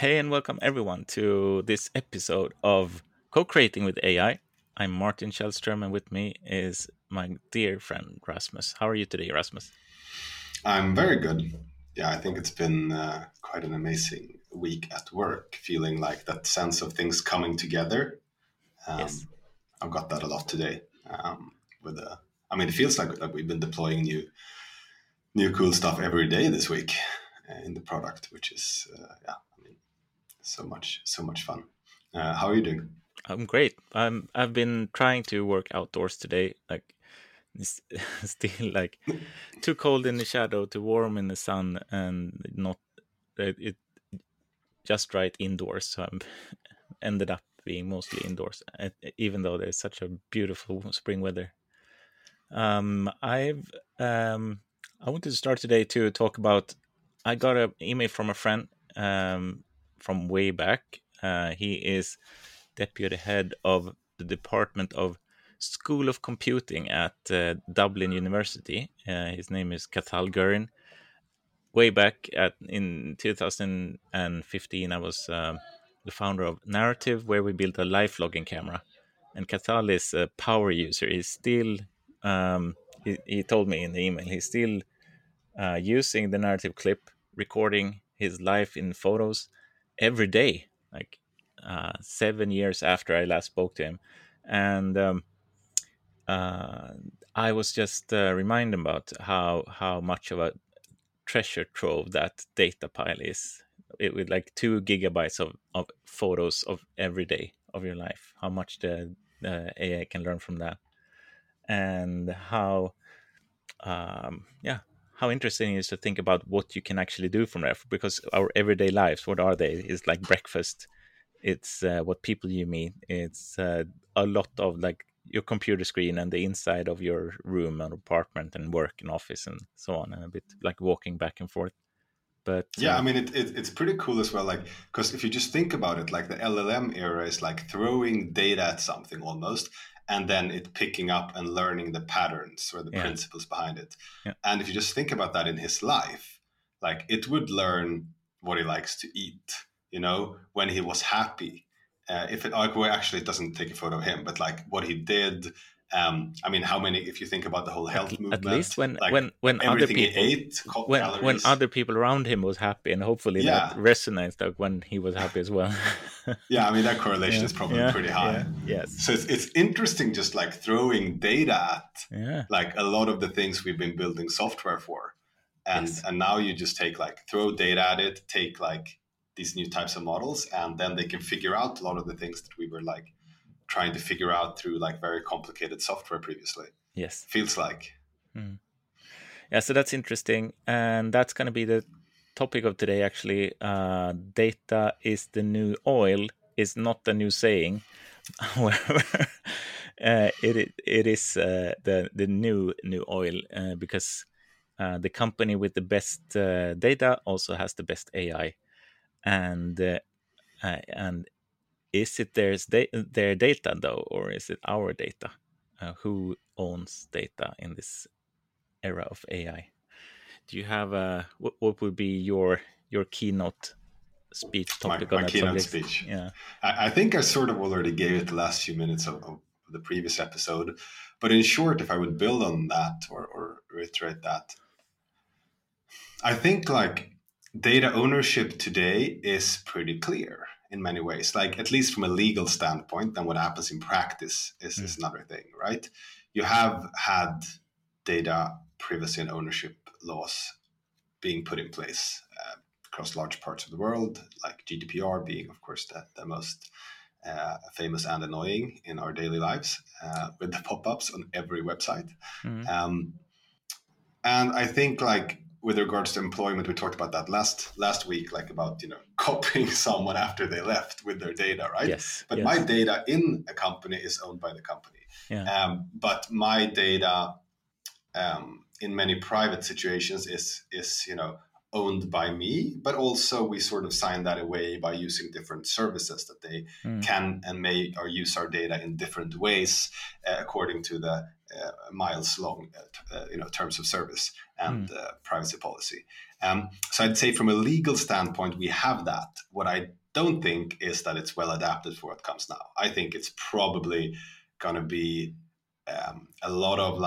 Hey and welcome everyone to this episode of Co-Creating with AI. I'm Martin Schellström and with me is my dear friend Rasmus. How are you today, Rasmus? I'm very good. Yeah, I think it's been quite an amazing week at work, feeling like that sense of things coming together. Yes. I've got that a lot today. It feels like we've been deploying new cool stuff every day this week in the product, which is so much fun. How are you doing? I'm great. I've been trying to work outdoors today. Like it's still like too cold in the shadow, too warm in the sun, and not it just right indoors. So I'm ended up being mostly indoors, even though there's such a beautiful spring weather. I wanted to start today to talk about. I got an email from a friend from way back. He is deputy head of the Department of School of Computing at Dublin University. His name is Cathal Gurrin. Way back in 2015, I was the founder of Narrative, where we built a live logging camera. And Cathal is a power user. He's still, he told me in the email, he's still using the narrative clip, recording his life in photos every day, like 7 years after I last spoke to him. And I was just reminded about how much of a treasure trove that data pile is. It with like 2 gigabytes of photos of every day of your life, how much the AI can learn from that, and how interesting it is to think about what you can actually do from there, because our everyday lives, what are they? It's like breakfast. It's what people you meet. It's a lot of like your computer screen and the inside of your room and apartment and work and office and so on, and a bit like walking back and forth. But it's pretty cool as well. Like, because if you just think about it, like the LLM era is like throwing data at something almost, and then it picking up and learning the patterns or the principles behind it. Yeah. And if you just think about that in his life, like it would learn what he likes to eat, you know, when he was happy. It doesn't take a photo of him, but like what he did. If you think about the whole health movement, at least when other people ate, when other people around him was happy, and hopefully that resonates that when he was happy as well. That correlation is probably pretty high. Yeah. Yes. So it's interesting, just like throwing data at like a lot of the things we've been building software for, and now you just take like throw data at it, take like these new types of models, and then they can figure out a lot of the things that we were like trying to figure out through like very complicated software previously. Yes. Feels like. Mm. Yeah, so that's interesting. And that's going to be the topic of today, actually. Data is the new oil, is not the new saying. However, it is the new oil because the company with the best data also has the best AI. And is it their data, though, or is it our data? Who owns data in this era of AI? Do you have what would be your keynote speech topic? My keynote speech. Yeah. I think I sort of already gave it the last few minutes of the previous episode. But in short, if I would build on that or reiterate that, I think like data ownership today is pretty clear. In many ways, like at least from a legal standpoint, then what happens in practice is another thing, right? You have had data privacy and ownership laws being put in place across large parts of the world, like GDPR being, of course, the most famous and annoying in our daily lives with the pop-ups on every website. Mm. And I think like, with regards to employment, we talked about that last week, like about, you know, copying someone after they left with their data, right? Yes. But my data in a company is owned by the company. Yeah. But my data in many private situations is, you know, owned by me, but also we sort of sign that away by using different services that they can and may or use our data in different ways according to the miles long terms of service and privacy policy. So I'd say from a legal standpoint, we have that. What I don't think is that it's well adapted for what comes now. I think it's probably going to be a lot of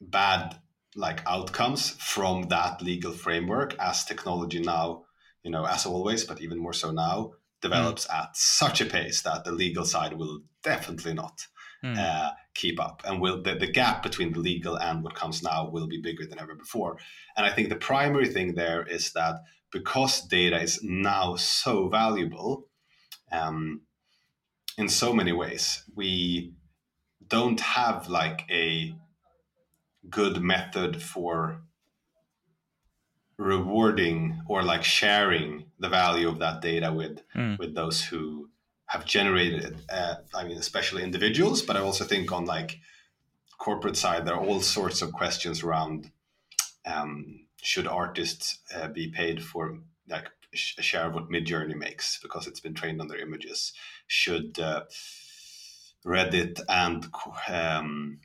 bad outcomes from that legal framework as technology now, as always, but even more so now, develops at such a pace that the legal side will definitely not keep up, and will the gap between the legal and what comes now will be bigger than ever before. And I think the primary thing there is that because data is now so valuable in so many ways, we don't have a good method for rewarding or sharing the value of that data with those who have generated it. Especially individuals, but I also think on corporate side, there are all sorts of questions around should artists be paid for a share of what Midjourney makes because it's been trained on their images? Should Reddit and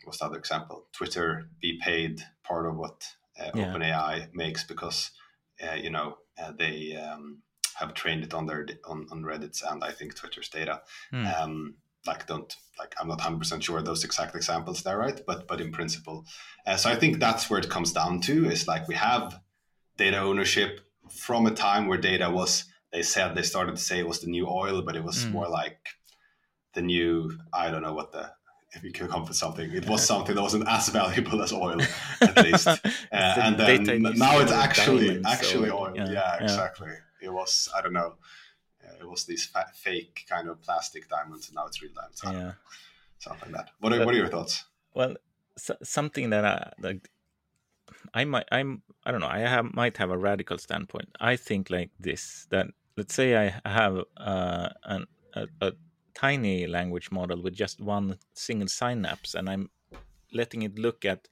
what's the other example? Twitter be paid part of what OpenAI makes because they have trained it on their on Reddit's and I think Twitter's data. I'm not 100% sure those exact examples there, right? But in principle, so I think that's where it comes down to is we have data ownership from a time where data was. They started to say it was the new oil, but it was more the new, I don't know what if you could come for something, it was something that wasn't as valuable as oil, at least. And then now it's actually oil. Yeah, exactly. It was, I don't know, it was these fake kind of plastic diamonds, and now it's real diamonds. Yeah. Something like that. What are your thoughts? Well, something that I don't know, might have a radical standpoint. I think like this, that let's say I have a tiny language model with just one single synapse, and I'm letting it look at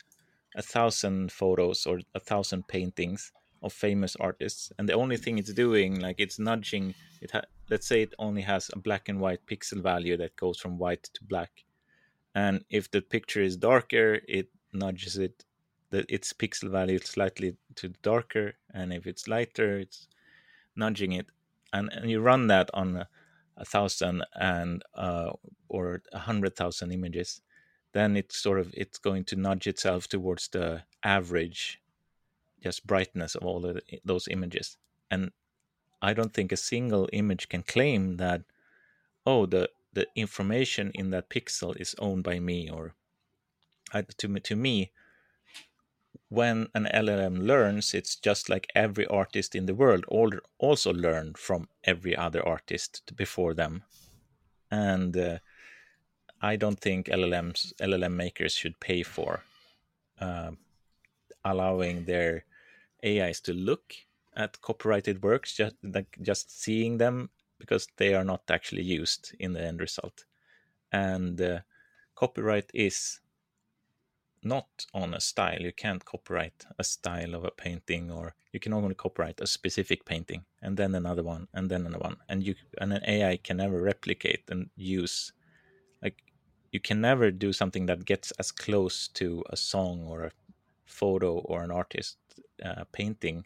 1,000 photos or 1,000 paintings of famous artists, and the only thing it's doing, it's nudging it. Let's say it only has a black and white pixel value that goes from white to black, and if the picture is darker, it nudges it its pixel value slightly to darker, and if it's lighter, it's nudging it, and you run that on 1,000 and or 100,000 images, then it's going to nudge itself towards the average, just brightness of all of those images. And I don't think a single image can claim that, the information in that pixel is owned by me, or to me. When an LLM learns, it's just like every artist in the world also learned from every other artist before them. And I don't think LLM makers should pay for allowing their AIs to look at copyrighted works, just seeing them, because they are not actually used in the end result. And copyright is not on a style. You can't copyright a style of a painting, or you can only copyright a specific painting, and then another one, and then another one, and an AI can never replicate and use. You can never do something that gets as close to a song or a photo or an artist painting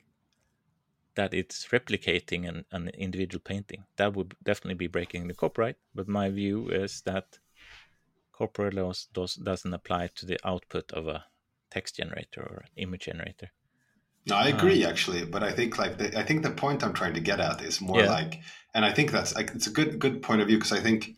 that it's replicating an individual painting. That would definitely be breaking the copyright. But my view is that copyright law doesn't apply to the output of a text generator or image generator. No, I agree actually, but I think I think the point I'm trying to get at is more and I think that's it's a good point of view, because I think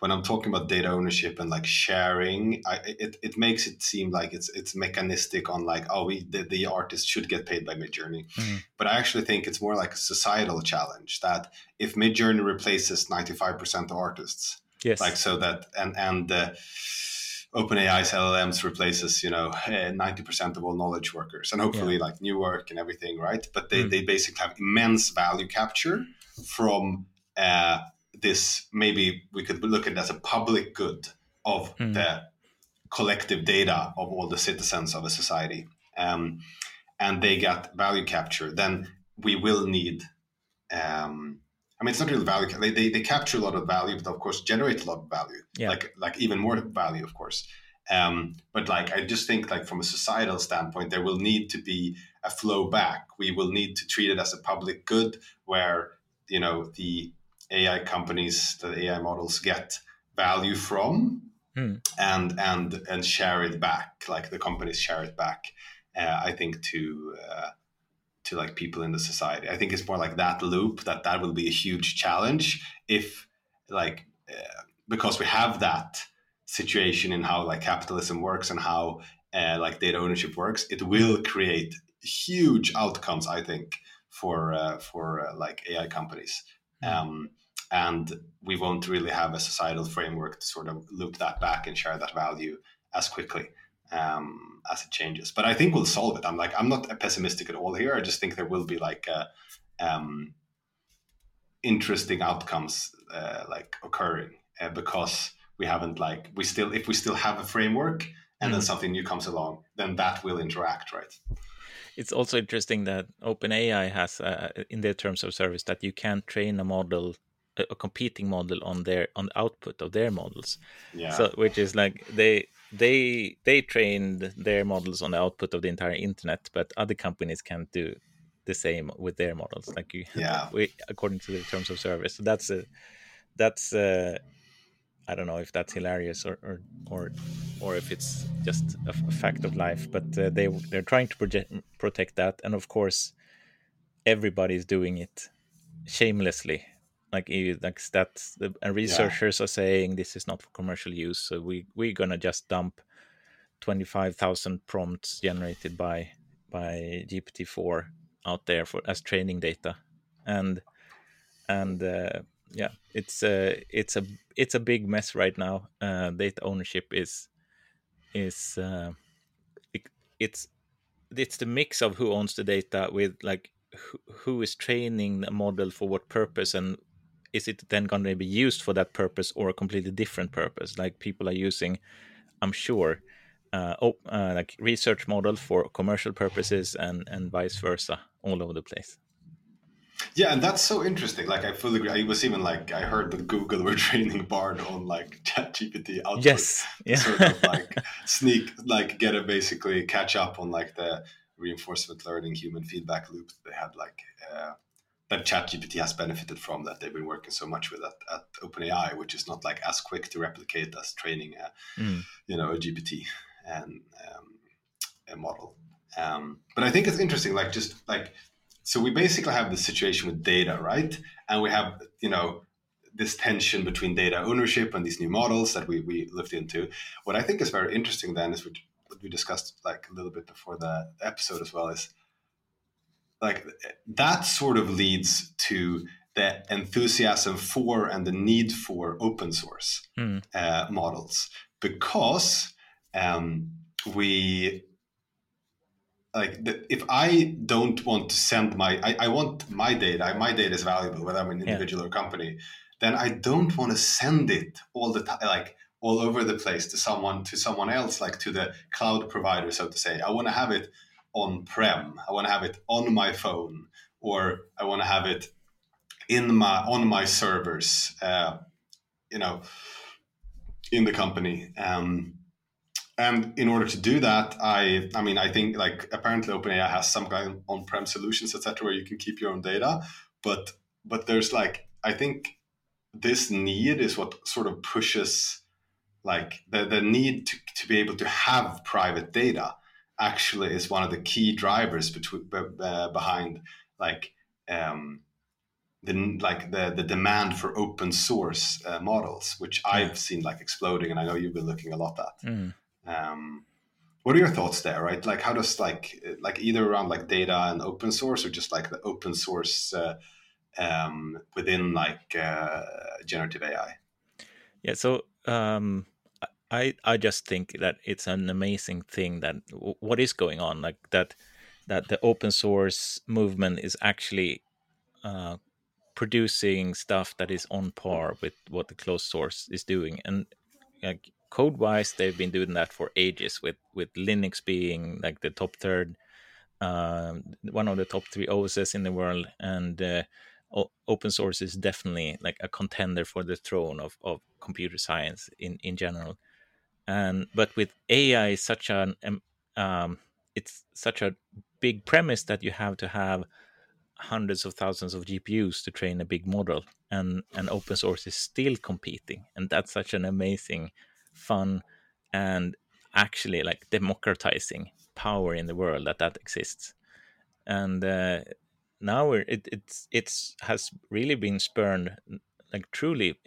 when I'm talking about data ownership and sharing, it makes it seem like it's mechanistic on the artist should get paid by Midjourney. Mm-hmm. But I actually think it's more like a societal challenge that if Midjourney replaces 95% of artists. Yes. So that and OpenAI's LLMs replaces 90% of all knowledge workers, and hopefully new work and everything, right? But they basically have immense value capture from this. Maybe we could look at it as a public good of the collective data of all the citizens of a society, and they get value capture. Then we will need. It's not real value. They capture a lot of value, but of course generate a lot of value, even more value, of course. But like, I just think like from a societal standpoint, there will need to be a flow back. We will need to treat it as a public good where, you know, the AI companies, the AI models get value from and share it back, like the companies share it back, I think to like people in the society. I think it's more like that loop, that will be a huge challenge if like, because we have that situation in how like capitalism works and how like data ownership works, it will create huge outcomes, I think, for like AI companies. And we won't really have a societal framework to sort of loop that back and share that value as quickly as it changes. But I think we'll solve it. I'm not pessimistic at all here. I just think there will be like interesting outcomes like occurring because we still have a framework and then something new comes along, then that will interact, right? It's also interesting that OpenAI has in their terms of service that you can't train a model, a competing model on the output of their models. Yeah. So which is like they trained their models on the output of the entire internet, but other companies can't do the same with their models, like you, yeah. According to the terms of service. So that's I don't know if that's hilarious or if it's just a fact of life, but they're trying to protect that, and of course, everybody's doing it shamelessly. Like that's and researchers are saying this is not for commercial use, so we're gonna just dump 25,000 prompts generated by GPT-4 out there as training data, and. Yeah, it's a big mess right now. Data ownership is the mix of who owns the data with like who is training the model for what purpose, and is it then going to be used for that purpose or a completely different purpose? Like people are using, I'm sure, like research model for commercial purposes and vice versa all over the place. Yeah, and that's so interesting. Like, I fully agree. I was even like, I heard that Google were training Bard on like ChatGPT output. Yes, yeah. Sort of like basically catch up on like the reinforcement learning human feedback loop that they had like that ChatGPT has benefited from, that they've been working so much with at OpenAI, which is not like as quick to replicate as training a GPT and a model. But I think it's interesting, like just like. So we basically have the situation with data, right? And we have, you know, this tension between data ownership and these new models that we looked into. What I think is very interesting then is what we discussed like a little bit before the episode as well, is like that sort of leads to the enthusiasm for and the need for open source models, because we... Like if I don't want to send I want my data. My data is valuable, whether I'm an individual or company. Then I don't want to send it all the time, like all over the place to someone else, like to the cloud provider, so to say. I want to have it on prem. I want to have it on my phone, or I want to have it on my servers. You know, in the company. And in order to do that, I think like apparently OpenAI has some kind of on-prem solutions, etc., where you can keep your own data. But there's like, I think this need is what sort of pushes like the need to be able to have private data actually is one of the key drivers behind like the demand for open source models, which I've seen like exploding, and I know you've been looking a lot at. What are your thoughts there, right? Like how does like either around like data and open source, or just like the open source within like generative AI? Yeah, so I just think that it's an amazing thing that what is going on, like that the open source movement is actually producing stuff that is on par with what the closed source is doing. And like code-wise, they've been doing that for ages, with Linux being like the top third, one of the top three OSs in the world, and open source is definitely like a contender for the throne of computer science in general. But with AI, is such an it's such a big premise that you have to have hundreds of thousands of GPUs to train a big model, and open source is still competing, and that's such an amazing, fun, and actually like democratizing power in the world that exists. And now it's has really been spurned, like truly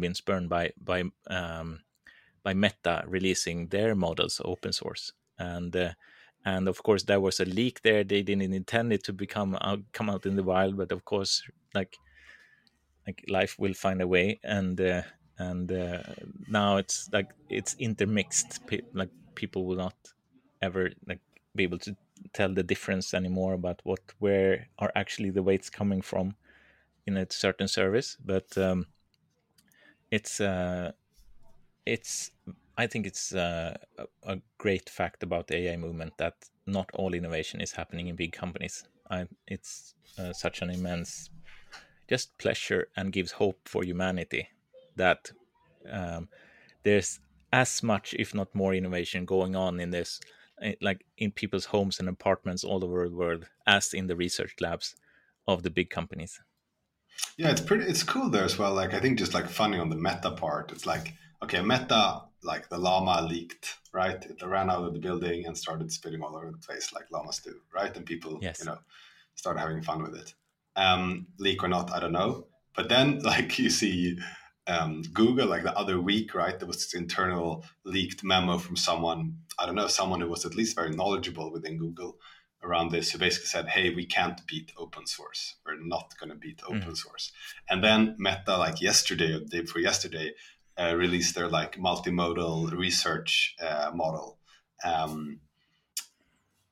been spurned by Meta releasing their models open source. And and of course there was a leak there. They didn't intend it to come out in the wild, but of course like life will find a way. And now it's like it's intermixed. Like people will not ever like be able to tell the difference anymore about where are actually the weights coming from in a certain service. But I think it's a great fact about the AI movement that not all innovation is happening in big companies. It's such an immense just pleasure and gives hope for humanity that there's as much, if not more, innovation going on in this, like in people's homes and apartments all over the world, as in the research labs of the big companies. Yeah, it's cool there as well. Like I think just like funny on the Meta part, it's like, okay, Meta, like the llama leaked, right? It ran out of the building and started spitting all over the place like llamas do, right? And people, started having fun with it. Leak or not, I don't know. But then like you see Google, like the other week, right? There was this internal leaked memo from someone, I don't know, someone who was at least very knowledgeable within Google around this, who basically said, hey, we can't beat open source. We're not going to beat open source. And then Meta, like yesterday or the day before yesterday, released their like multimodal research model.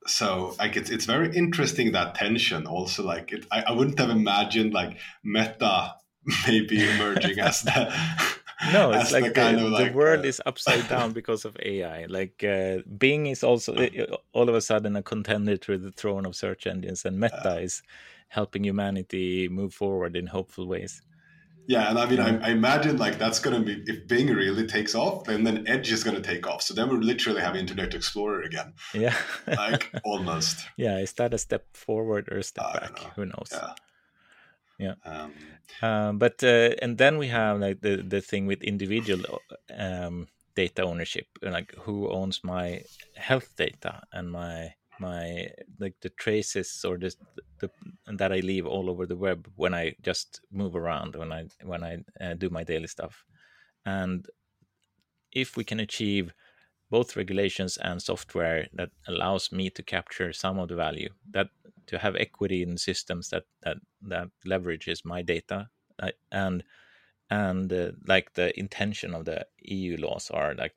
So like it's very interesting, that tension also. Like I wouldn't have imagined like Meta maybe emerging as the it's like the world is upside down because of AI. Like Bing is also all of a sudden a contender to the throne of search engines, and Meta is helping humanity move forward in hopeful ways. Yeah, and I mean, I imagine like that's going to be, if Bing really takes off, then Edge is going to take off. So then we literally have Internet Explorer again. Yeah. Like almost. Yeah, is that a step forward or a step back? Who knows? Yeah. But and then we have like the thing with individual data ownership, like who owns my health data and my like the traces or the that I leave all over the web when I just move around, when I do my daily stuff. And if we can achieve both regulations and software that allows me to capture some of the value, that to have equity in systems that leverages my data, and like the intention of the EU laws are like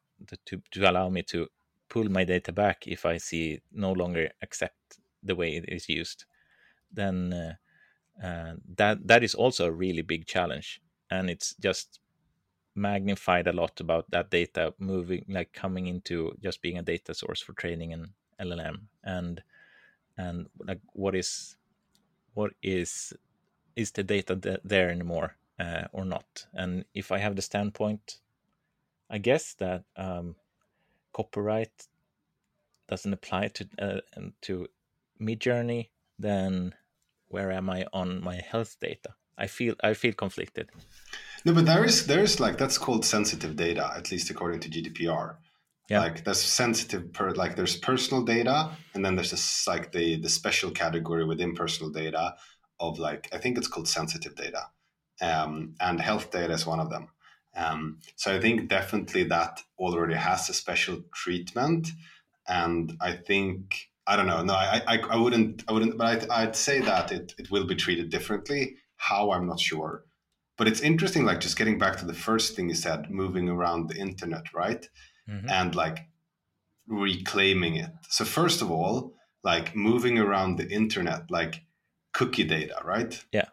to allow me to pull my data back if I see no longer accept the way it is used, then that is also a really big challenge, and it's just magnified a lot about that data moving, like coming into just being a data source for training and LLM, and like what is the data there anymore or not? And if I have the standpoint, I guess that copyright doesn't apply to Midjourney, then where am I on my health data? I feel conflicted. No, but there is like, that's called sensitive data, at least according to GDPR. Yeah. Like that's sensitive like there's personal data, and then there's this like the special category within personal data of like, I think it's called sensitive data, and health data is one of them. So I think definitely that already has a special treatment, and I think I'd say that it will be treated differently. How, I'm not sure, but it's interesting. Like just getting back to the first thing you said, moving around the internet, right, and like reclaiming it. So first of all, like moving around the internet, like cookie data, right? Yeah.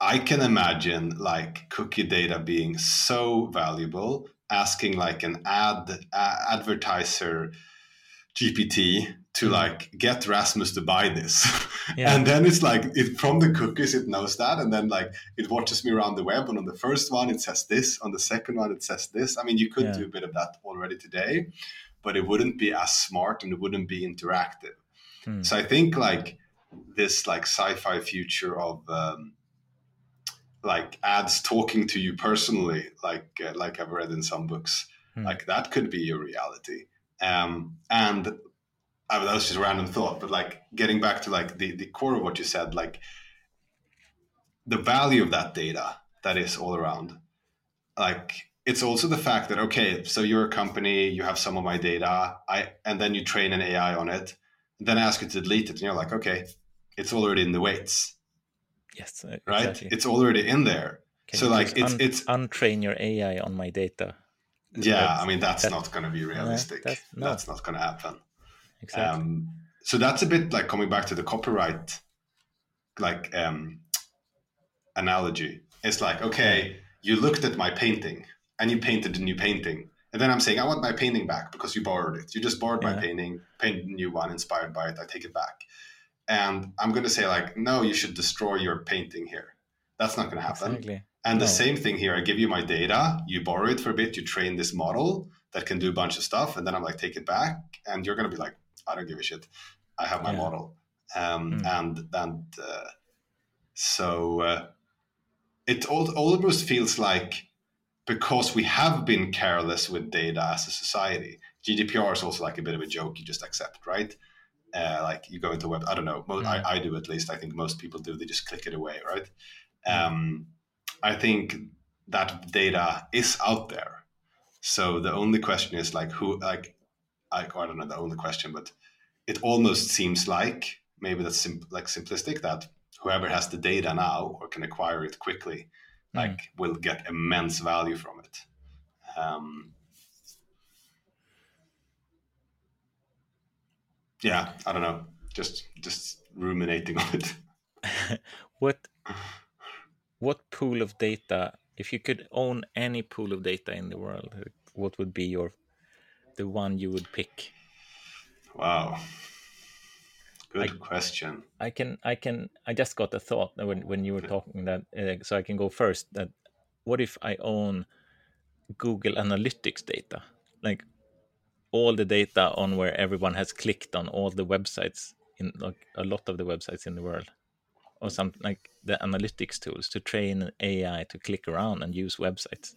I can imagine like cookie data being so valuable, asking like an advertiser GPT to like get Rasmus to buy this. Yeah. And then it's like it from the cookies, it knows that. And then like it watches me around the web. And on the first one, it says this. On the second one, it says this. I mean, you could do a bit of that already today, but it wouldn't be as smart and it wouldn't be interactive. Hmm. So I think like this like sci-fi future of like ads talking to you personally, like I've read in some books, like that could be a reality. And I mean, that was just a random thought, but like getting back to like the core of what you said, like the value of that data that is all around, like it's also the fact that, okay, so you're a company, you have some of my data, and then you train an AI on it, then I ask you to delete it. And you're like, okay, it's already in the weights. Yes. Exactly. Right. It's already in there. Okay, so like it's untrain your AI on my data. Yeah. I mean, that's not going to be realistic. That's not going to happen. Exactly. So that's a bit like coming back to the copyright, like analogy. It's like, okay, you looked at my painting and you painted a new painting. And then I'm saying, I want my painting back because you borrowed it. You just borrowed my painting, painted a new one, inspired by it. I take it back. And I'm going to say like, no, you should destroy your painting here. That's not going to happen. Exactly. And the same thing here. I give you my data. You borrow it for a bit. You train this model that can do a bunch of stuff. And then I'm like, take it back. And you're going to be like, I don't give a shit. I have my model. So it almost feels like, because we have been careless with data as a society. GDPR is also like a bit of a joke you just accept, right? Like you go into web, I don't know. I do at least. I think most people do. They just click it away, right? I think that data is out there. So the only question is like who, I don't know the only question, but it almost seems like, maybe that's simplistic, that whoever has the data now or can acquire it quickly will get immense value from it. I don't know. Just ruminating on it. What pool of data, if you could own any pool of data in the world, what would be the one you would pick? Wow. Good question. I just got a thought when you were talking that, so I can go first. That what if I own Google Analytics data, like all the data on where everyone has clicked on all the websites in like a lot of the websites in the world, or something like the analytics tools to train an AI to click around and use websites.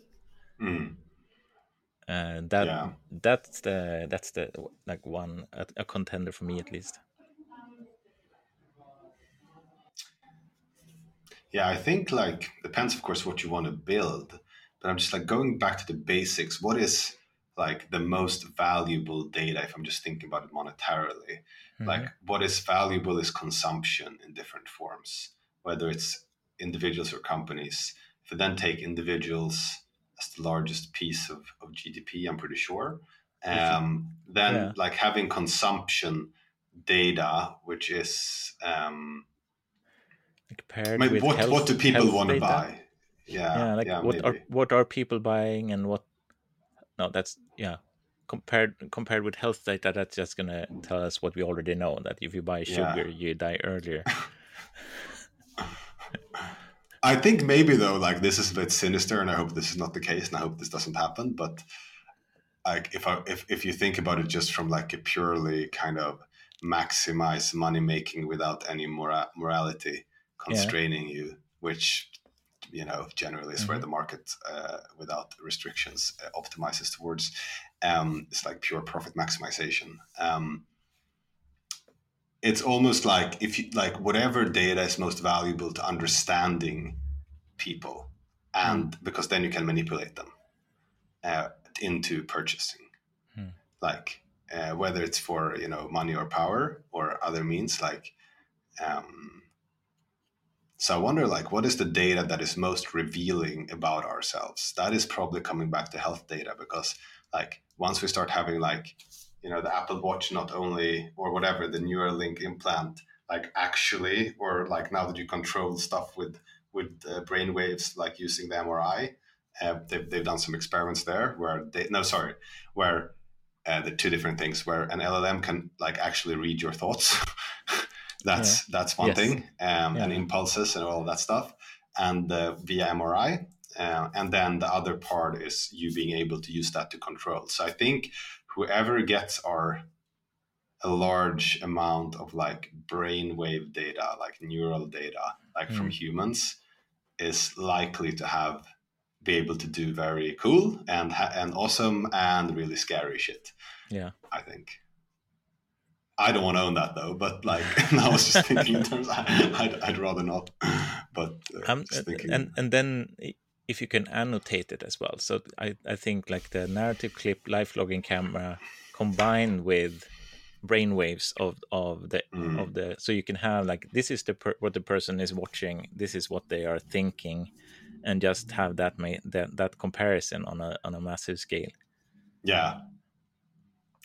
That's the like one a contender for me at least. Yeah, I think like depends, of course, what you want to build, but I'm just like going back to the basics. What is like the most valuable data? If I'm just thinking about it monetarily, like what is valuable is consumption in different forms, whether it's individuals or companies. If we then take individuals as the largest piece of GDP, I'm pretty sure, like having consumption data, which is, maybe what do people want to buy? What are people buying and what? No, that's compared with health data, that's just gonna tell us what we already know, that if you buy sugar, you die earlier. I think maybe though, like this is a bit sinister, and I hope this is not the case, and I hope this doesn't happen. But like if you think about it just from like a purely kind of maximize money making without any morality. Constraining you, which, you know, generally is where the market without restrictions optimizes towards. It's like pure profit maximization. It's almost like if you like whatever data is most valuable to understanding people, and because then you can manipulate them into purchasing, like whether it's for, you know, money or power or other means, like. So I wonder, like, what is the data that is most revealing about ourselves? That is probably coming back to health data, because, like, once we start having, like, you know, the Apple Watch, not only, or whatever, the Neuralink implant, like, actually, or, like, now that you control stuff with brain waves, like, using the MRI, they've done some experiments there where the two different things where an LLM can like actually read your thoughts. That's one thing, and impulses and all of that stuff, and via MRI. And then the other part is you being able to use that to control. So I think whoever gets a large amount of like brainwave data, like neural data, like from humans, is likely to be able to do very cool and awesome and really scary shit. Yeah, I think. I don't want to own that though, but like I was just thinking in terms, I'd rather not. But just thinking. And then if you can annotate it as well, so I think like the narrative clip, life logging camera, combined with brainwaves of the so you can have like this is what the person is watching, this is what they are thinking, and just have that comparison on a massive scale. Yeah.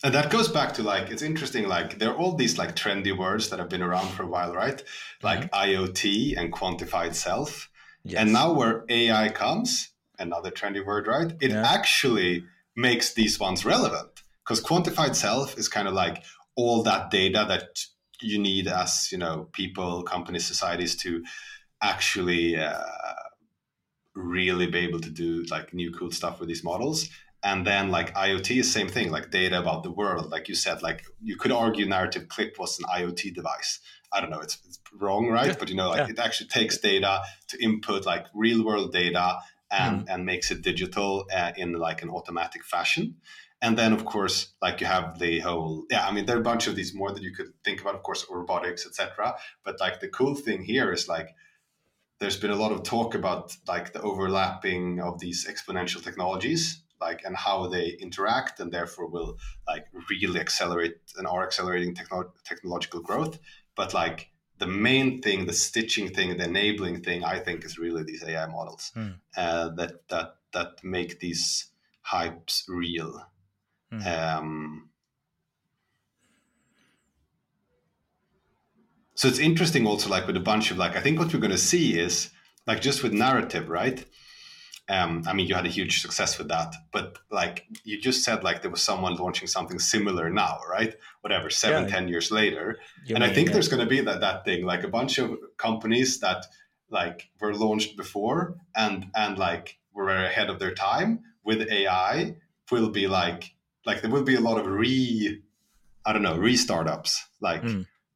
And that goes back to like, it's interesting, like there are all these like trendy words that have been around for a while, right? Like IoT and quantified self. Yes. And now where AI comes, another trendy word, right? It actually makes these ones relevant, because quantified self is kind of like all that data that you need as, you know, people, companies, societies to actually really be able to do like new cool stuff with these models. And then like IoT is same thing, like data about the world. Like you said, like you could argue narrative clip was an IoT device. I don't know, it's wrong, right? But you know, like it actually takes data to input like real world data and makes it digital in like an automatic fashion. And then of course, like you have the whole, I mean, there are a bunch of these more that you could think about, of course, robotics, etc. But like the cool thing here is like, there's been a lot of talk about like the overlapping of these exponential technologies, like and how they interact, and therefore will like really accelerate and are accelerating technological growth. But like the main thing, the stitching thing, the enabling thing, I think is really these AI models that make these hypes real. So it's interesting also like with a bunch of like, I think what we're going to see is like just with narrative, right? I mean, you had a huge success with that, but like you just said, like there was someone launching something similar now, right? Whatever, 7-10 years later. I think there's going to be that thing, like a bunch of companies that like were launched before and like were ahead of their time with AI will be like there will be a lot of restartups, like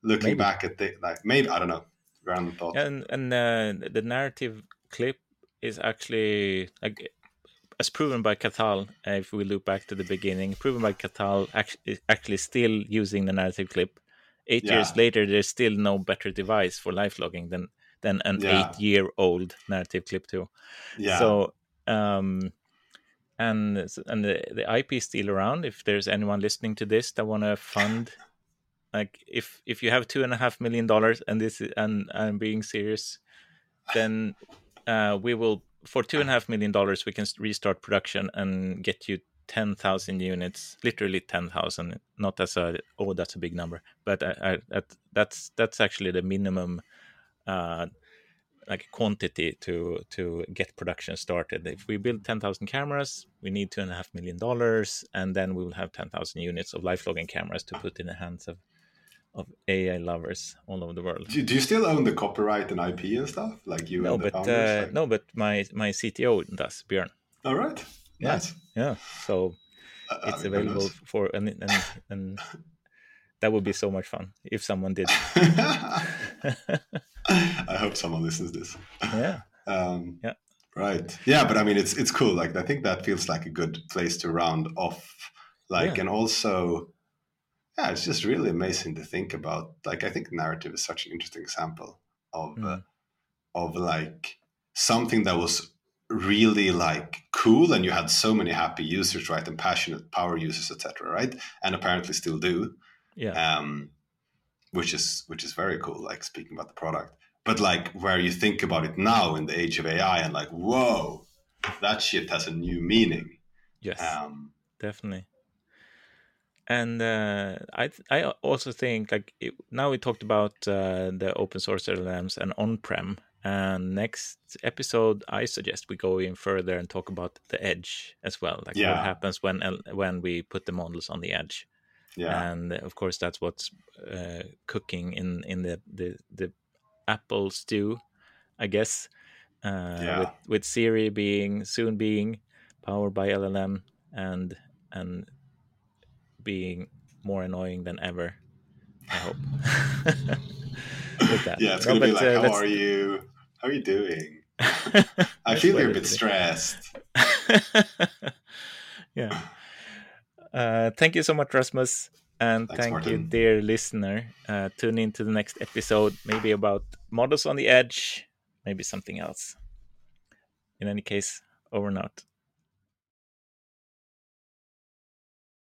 looking back at the, like maybe, I don't know, random thought. And the narrative clip is actually, like, as proven by Cathal, if we loop back to the beginning, proven by Cathal, actually still using the narrative clip. 8 years later, there's still no better device for life logging than an 8-year-old narrative clip too. Yeah. So, and the IP is still around. If there's anyone listening to this that want to fund, like, if you have $2.5 million, and this, and I'm being serious, then. We will, for $2.5 million, we can restart production and get you 10,000 units, literally 10,000. Not as that's a big number, but that's actually the minimum, like quantity to get production started. If we build 10,000 cameras, we need $2.5 million, and then we will have 10,000 units of life logging cameras to put in the hands of AI lovers all over the world. Do you still own the copyright and IP and stuff? Like you? No, but no, but my CTO does, Björn. All right. Yeah. Nice. Yeah. So it's available for and that would be so much fun if someone did. I hope someone listens to this. Yeah. Yeah. Right. Yeah, but I mean, it's cool. Like I think that feels like a good place to round off. Like and also. Yeah, it's just really amazing to think about. Like, I think narrative is such an interesting example of like something that was really like cool, and you had so many happy users, right, and passionate power users, etc., right, and apparently still do. Yeah. Which is very cool. Like speaking about the product, but like where you think about it now in the age of AI, and like, whoa, that shit has a new meaning. Yes. Definitely. And I also think like now we talked about the open source LLMs and on-prem, And next episode, I suggest we go in further and talk about the edge as well. Like what happens when we put the models on the edge. Yeah. And of course, that's what's cooking in the Apple stew, I guess. With Siri soon being powered by LLM and being more annoying than ever, I hope. With that. Yeah, it's gonna be like, how are you? How are you doing? I feel you're a bit stressed. Yeah. Thank you so much, Rasmus. And thank you, dear listener. Tune in to the next episode, maybe about models on the edge, maybe something else. In any case, over and out.